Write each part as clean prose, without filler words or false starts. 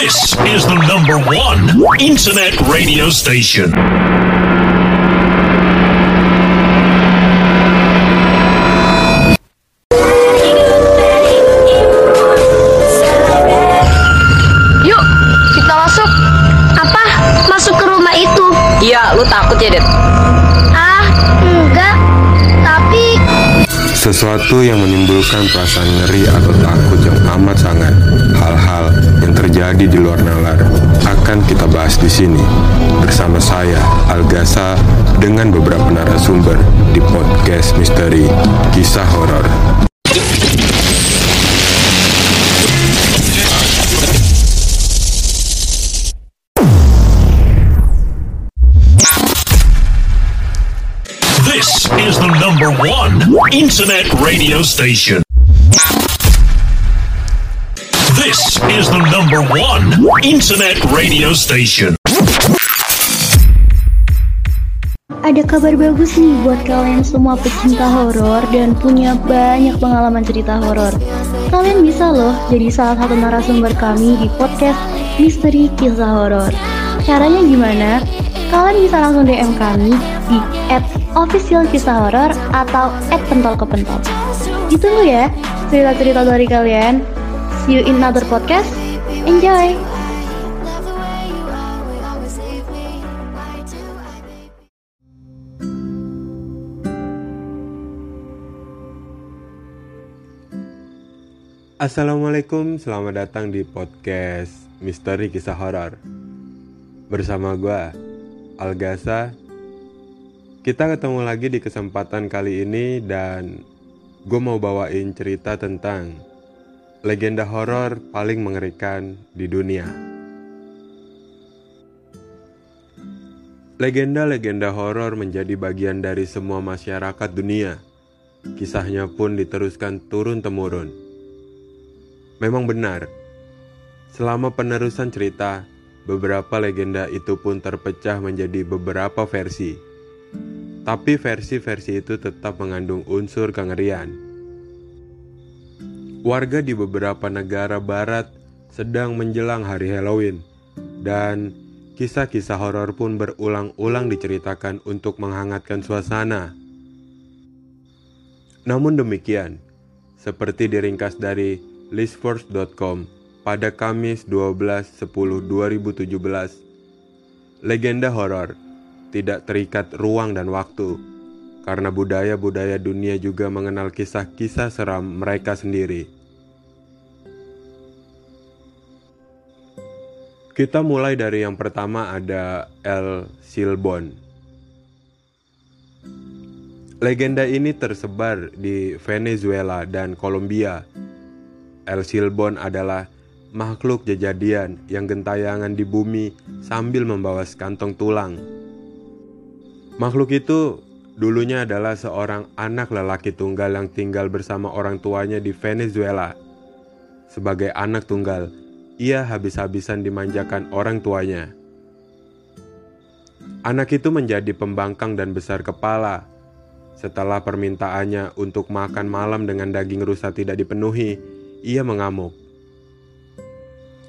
This is the #1 internet radio station. Yuk, kita masuk. Apa? Masuk ke rumah itu? Iya, lu takut ya, Det? Ah, enggak. Tapi... sesuatu yang menimbulkan perasaan ngeri atau takut yang amat sangat. Hal-hal yang terjadi di luar nalar akan kita bahas di sini bersama saya Algasa dengan beberapa narasumber di Podcast Misteri Kisah Horor. This is the #1 internet radio station. This is the #1 internet radio station. Ada kabar bagus nih buat kalian semua pecinta horor dan punya banyak pengalaman cerita horor. Kalian bisa loh jadi salah satu narasumber kami di Podcast Misteri Kisah Horor. Caranya gimana? Kalian bisa langsung DM kami di @officialkisahhoror atau @pentolkepentol. Ditunggu ya cerita-cerita dari kalian. See you in another podcast. Enjoy. Assalamualaikum, selamat datang di Podcast Misteri Kisah Horor. Bersama gue, Algasa. Kita ketemu lagi di kesempatan kali ini dan gue mau bawain cerita tentang legenda horor paling mengerikan di dunia. Legenda-legenda horor menjadi bagian dari semua masyarakat dunia. Kisahnya pun diteruskan turun-temurun. Memang benar, selama penerusan cerita, beberapa legenda itu pun terpecah menjadi beberapa versi. Tapi versi-versi itu tetap mengandung unsur kengerian. Warga di beberapa negara barat sedang menjelang hari Halloween, dan kisah-kisah horor pun berulang-ulang diceritakan untuk menghangatkan suasana. Namun demikian, seperti diringkas dari Listverse.com pada Kamis 12/10/2017, legenda horor tidak terikat ruang dan waktu. Karena budaya-budaya dunia juga mengenal kisah-kisah seram mereka sendiri. Kita mulai dari yang pertama, ada El Silbón. Legenda ini tersebar di Venezuela dan Kolombia. El Silbón adalah makhluk jejadian yang gentayangan di bumi sambil membawa sekantong tulang. Makhluk itu dulunya adalah seorang anak lelaki tunggal yang tinggal bersama orang tuanya di Venezuela. Sebagai anak tunggal, ia habis-habisan dimanjakan orang tuanya. Anak itu menjadi pembangkang dan besar kepala. Setelah permintaannya untuk makan malam dengan daging rusa tidak dipenuhi, ia mengamuk.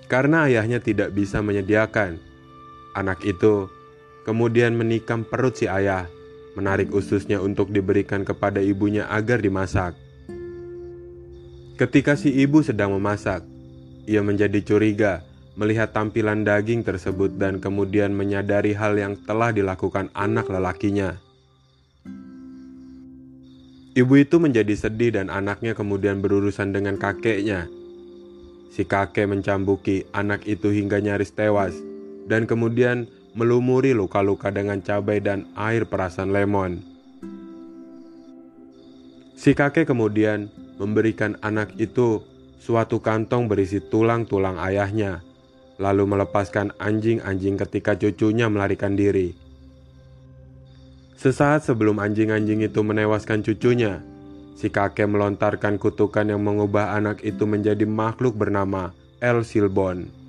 Karena ayahnya tidak bisa menyediakan, anak itu kemudian menikam perut si ayah, menarik ususnya untuk diberikan kepada ibunya agar dimasak. Ketika si ibu sedang memasak, ia menjadi curiga melihat tampilan daging tersebut dan kemudian menyadari hal yang telah dilakukan anak lelakinya. Ibu itu menjadi sedih dan anaknya kemudian berurusan dengan kakeknya. Si kakek mencambuki anak itu hingga nyaris tewas dan kemudian melumuri luka-luka dengan cabai dan air perasan lemon. Si kakek kemudian memberikan anak itu suatu kantong berisi tulang-tulang ayahnya, lalu melepaskan anjing-anjing ketika cucunya melarikan diri. Sesaat sebelum anjing-anjing itu menewaskan cucunya, si kakek melontarkan kutukan yang mengubah anak itu menjadi makhluk bernama El Silbón.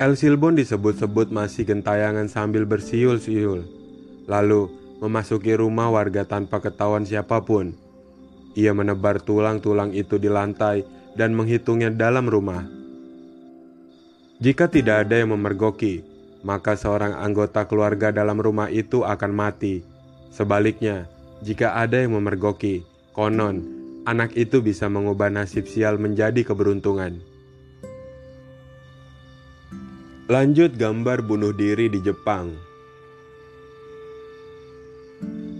El Silbón disebut-sebut masih gentayangan sambil bersiul-siul, lalu memasuki rumah warga tanpa ketahuan siapapun. Ia menebar tulang-tulang itu di lantai dan menghitungnya dalam rumah. Jika tidak ada yang memergoki, maka seorang anggota keluarga dalam rumah itu akan mati. Sebaliknya, jika ada yang memergoki, konon anak itu bisa mengubah nasib sial menjadi keberuntungan. Lanjut, gambar bunuh diri di Jepang.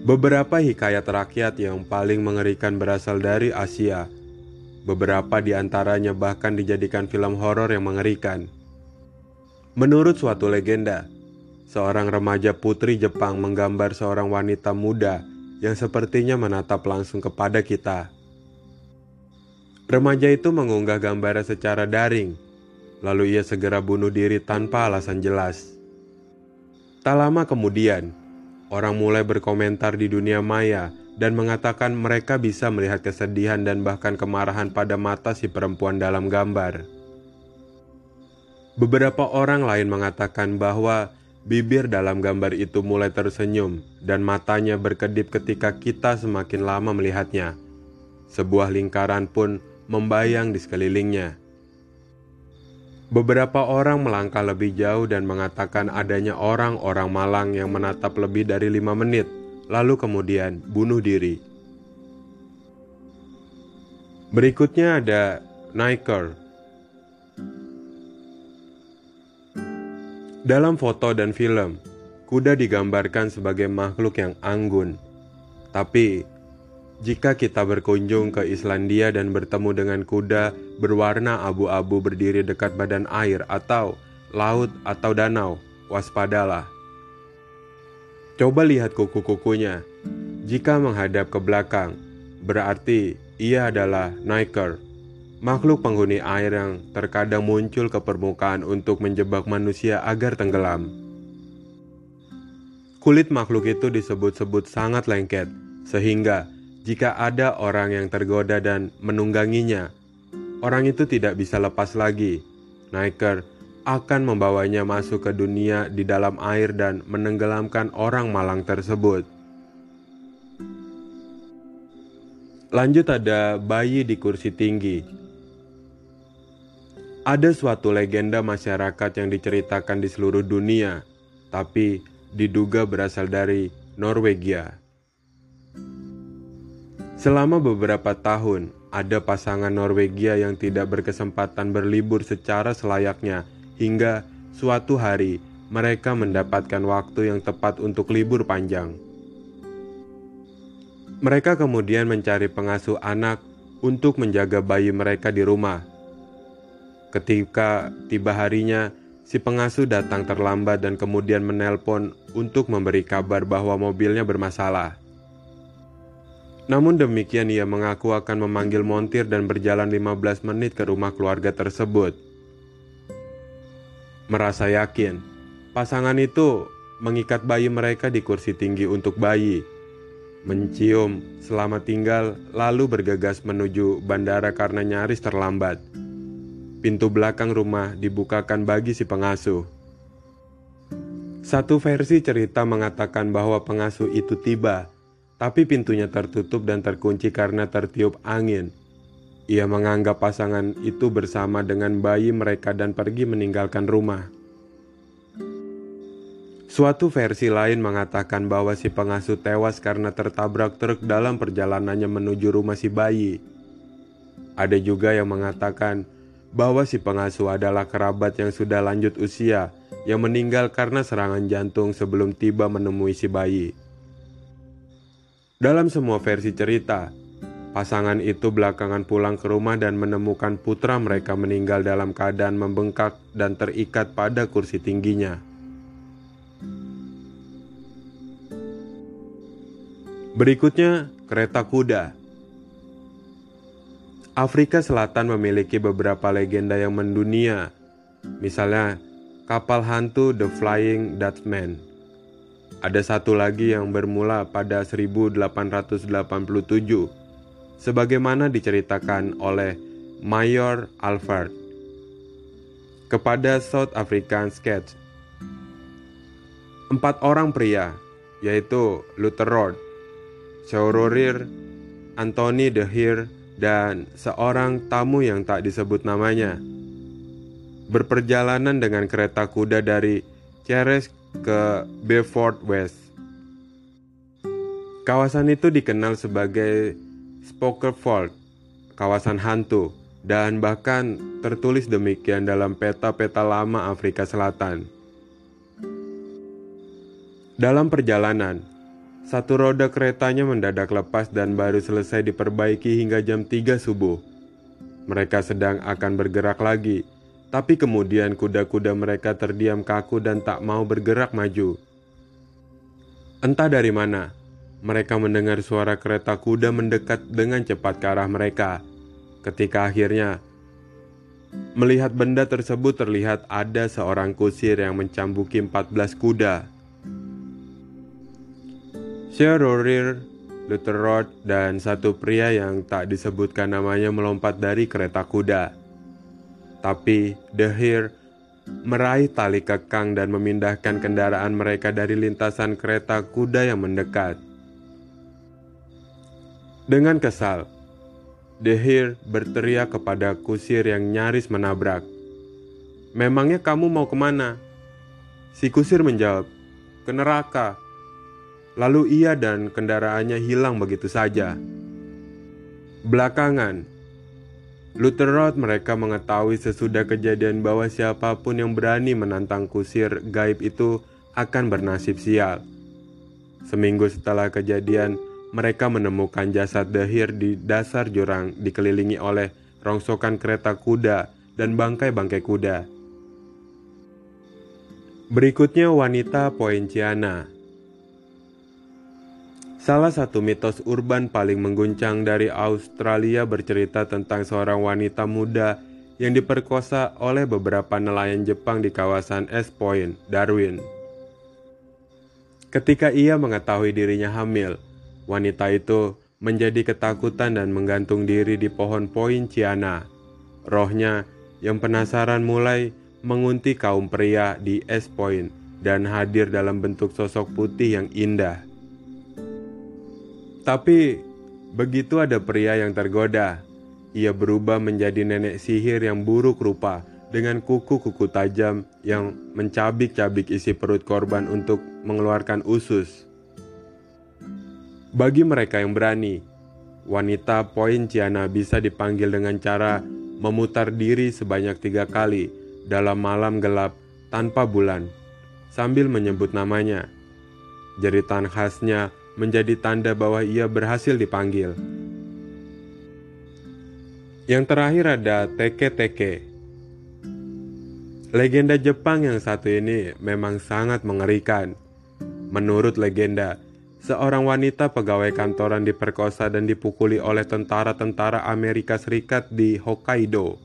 Beberapa hikayat rakyat yang paling mengerikan berasal dari Asia. Beberapa di antaranya bahkan dijadikan film horor yang mengerikan. Menurut suatu legenda, seorang remaja putri Jepang menggambar seorang wanita muda yang sepertinya menatap langsung kepada kita. Remaja itu mengunggah gambarnya secara daring, lalu ia segera bunuh diri tanpa alasan jelas. Tak lama kemudian, orang mulai berkomentar di dunia maya dan mengatakan mereka bisa melihat kesedihan dan bahkan kemarahan pada mata si perempuan dalam gambar. Beberapa orang lain mengatakan bahwa bibir dalam gambar itu mulai tersenyum dan matanya berkedip ketika kita semakin lama melihatnya. Sebuah lingkaran pun membayang di sekelilingnya. Beberapa orang melangkah lebih jauh dan mengatakan adanya orang-orang malang yang menatap lebih dari 5 menit, lalu kemudian bunuh diri. Berikutnya ada Nykur. Dalam foto dan film, kuda digambarkan sebagai makhluk yang anggun. Tapi, jika kita berkunjung ke Islandia dan bertemu dengan kuda berwarna abu-abu berdiri dekat badan air atau laut atau danau, waspadalah. Coba lihat kuku-kukunya. Jika menghadap ke belakang, berarti ia adalah Nykur, makhluk penghuni air yang terkadang muncul ke permukaan untuk menjebak manusia agar tenggelam. Kulit makhluk itu disebut-sebut sangat lengket, sehingga jika ada orang yang tergoda dan menungganginya, orang itu tidak bisa lepas lagi. Nykur akan membawanya masuk ke dunia di dalam air dan menenggelamkan orang malang tersebut. Lanjut, ada bayi di kursi tinggi. Ada suatu legenda masyarakat yang diceritakan di seluruh dunia, tapi diduga berasal dari Norwegia. Selama beberapa tahun, ada pasangan Norwegia yang tidak berkesempatan berlibur secara selayaknya, hingga suatu hari mereka mendapatkan waktu yang tepat untuk libur panjang. Mereka kemudian mencari pengasuh anak untuk menjaga bayi mereka di rumah. Ketika tiba harinya, si pengasuh datang terlambat dan kemudian menelpon untuk memberi kabar bahwa mobilnya bermasalah. Namun demikian, ia mengaku akan memanggil montir dan berjalan 15 menit ke rumah keluarga tersebut. Merasa yakin, pasangan itu mengikat bayi mereka di kursi tinggi untuk bayi, mencium selamat tinggal, lalu bergegas menuju bandara karena nyaris terlambat. Pintu belakang rumah dibukakan bagi si pengasuh. Satu versi cerita mengatakan bahwa pengasuh itu tiba, tapi pintunya tertutup dan terkunci karena tertiup angin. Ia menganggap pasangan itu bersama dengan bayi mereka dan pergi meninggalkan rumah. Suatu versi lain mengatakan bahwa si pengasuh tewas karena tertabrak truk dalam perjalanannya menuju rumah si bayi. Ada juga yang mengatakan bahwa si pengasuh adalah kerabat yang sudah lanjut usia yang meninggal karena serangan jantung sebelum tiba menemui si bayi. Dalam semua versi cerita, pasangan itu belakangan pulang ke rumah dan menemukan putra mereka meninggal dalam keadaan membengkak dan terikat pada kursi tingginya. Berikutnya, kereta kuda. Afrika Selatan memiliki beberapa legenda yang mendunia. Misalnya, kapal hantu The Flying Dutchman. Ada satu lagi yang bermula pada 1887, sebagaimana diceritakan oleh Mayor Alfred kepada South African Sketch. 4 orang pria, yaitu Luther Roth, Cawrorir, Anthony de Heer, dan seorang tamu yang tak disebut namanya, berperjalanan dengan kereta kuda dari Ceres ke Beaufort West. Kawasan itu dikenal sebagai Spookerveld, kawasan hantu, dan bahkan tertulis demikian dalam peta-peta lama Afrika Selatan. Dalam perjalanan, satu roda keretanya mendadak lepas dan baru selesai diperbaiki hingga jam 3 subuh. Mereka sedang akan bergerak lagi, tapi kemudian kuda-kuda mereka terdiam kaku dan tak mau bergerak maju. Entah dari mana, mereka mendengar suara kereta kuda mendekat dengan cepat ke arah mereka. Ketika akhirnya melihat benda tersebut, terlihat ada seorang kusir yang mencambuki 14 kuda. Cawrorir, Luther Roth, dan satu pria yang tak disebutkan namanya melompat dari kereta kuda. Tapi de Heer meraih tali kekang dan memindahkan kendaraan mereka dari lintasan kereta kuda yang mendekat. Dengan kesal, de Heer berteriak kepada kusir yang nyaris menabrak. "Memangnya kamu mau kemana?" Si kusir menjawab, "Ke neraka." Lalu ia dan kendaraannya hilang begitu saja. Belakangan, Luther Roth mereka mengetahui sesudah kejadian bahwa siapapun yang berani menantang kusir gaib itu akan bernasib sial. Seminggu setelah kejadian, mereka menemukan jasad de Heer di dasar jurang dikelilingi oleh rongsokan kereta kuda dan bangkai-bangkai kuda. Berikutnya wanita Poinciana. Salah satu mitos urban paling mengguncang dari Australia bercerita tentang seorang wanita muda yang diperkosa oleh beberapa nelayan Jepang di kawasan Es Point, Darwin. Ketika ia mengetahui dirinya hamil, wanita itu menjadi ketakutan dan menggantung diri di pohon Poinciana. Rohnya yang penasaran mulai mengunti kaum pria di Es Point dan hadir dalam bentuk sosok putih yang indah. Tapi begitu ada pria yang tergoda, ia berubah menjadi nenek sihir yang buruk rupa dengan kuku-kuku tajam yang mencabik-cabik isi perut korban untuk mengeluarkan usus. Bagi mereka yang berani, wanita Poinciana bisa dipanggil dengan cara memutar diri sebanyak 3 kali dalam malam gelap tanpa bulan, sambil menyebut namanya. Jeritan khasnya menjadi tanda bahwa ia berhasil dipanggil. Yang terakhir ada Teke-Teke. Legenda Jepang yang satu ini memang sangat mengerikan. Menurut legenda, seorang wanita pegawai kantoran diperkosa dan dipukuli oleh tentara-tentara Amerika Serikat di Hokkaido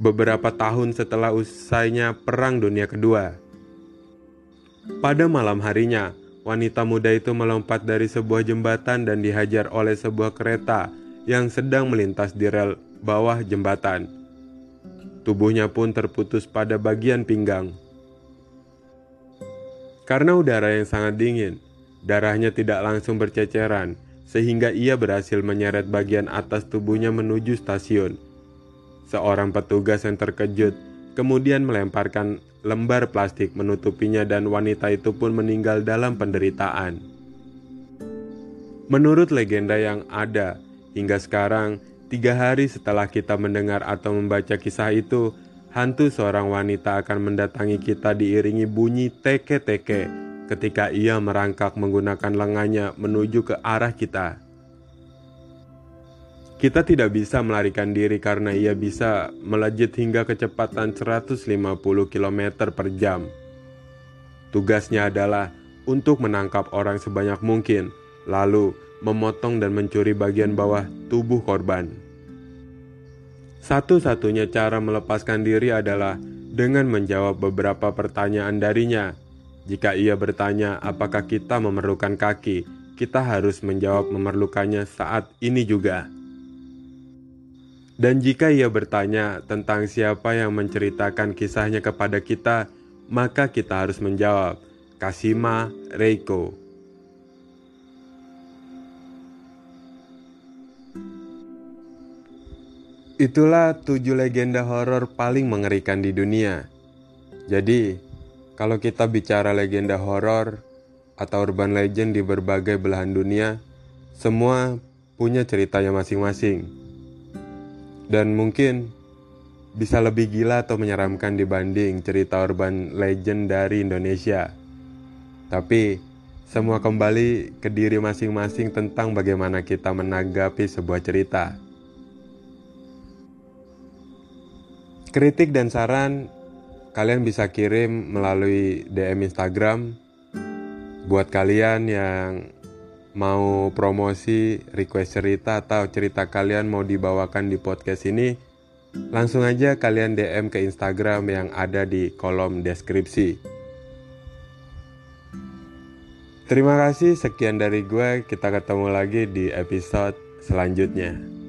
beberapa tahun setelah usainya Perang Dunia Kedua. Pada malam harinya, wanita muda itu melompat dari sebuah jembatan dan dihajar oleh sebuah kereta yang sedang melintas di rel bawah jembatan. Tubuhnya pun terputus pada bagian pinggang. Karena udara yang sangat dingin, darahnya tidak langsung berceceran, sehingga ia berhasil menyeret bagian atas tubuhnya menuju stasiun. Seorang petugas yang terkejut kemudian melemparkan lembar plastik menutupinya dan wanita itu pun meninggal dalam penderitaan. Menurut legenda yang ada, hingga sekarang, 3 hari setelah kita mendengar atau membaca kisah itu, hantu seorang wanita akan mendatangi kita diiringi bunyi teke-teke ketika ia merangkak menggunakan lengannya menuju ke arah kita. Kita tidak bisa melarikan diri karena ia bisa melejit hingga kecepatan 150 km per jam. Tugasnya adalah untuk menangkap orang sebanyak mungkin, lalu memotong dan mencuri bagian bawah tubuh korban. Satu-satunya cara melepaskan diri adalah dengan menjawab beberapa pertanyaan darinya. Jika ia bertanya apakah kita memerlukan kaki, kita harus menjawab memerlukannya saat ini juga. Dan jika ia bertanya tentang siapa yang menceritakan kisahnya kepada kita, maka kita harus menjawab, Kasima Reiko. Itulah 7 legenda horor paling mengerikan di dunia. Jadi, kalau kita bicara legenda horor atau urban legend di berbagai belahan dunia, semua punya ceritanya masing-masing. Dan mungkin bisa lebih gila atau menyeramkan dibanding cerita urban legend dari Indonesia. Tapi, semua kembali ke diri masing-masing tentang bagaimana kita menanggapi sebuah cerita. Kritik dan saran kalian bisa kirim melalui DM Instagram. Buat kalian yang mau promosi, request cerita atau cerita kalian mau dibawakan di podcast ini, langsung aja kalian DM ke Instagram yang ada di kolom deskripsi. Terima kasih, sekian dari gue. Kita ketemu lagi di episode selanjutnya.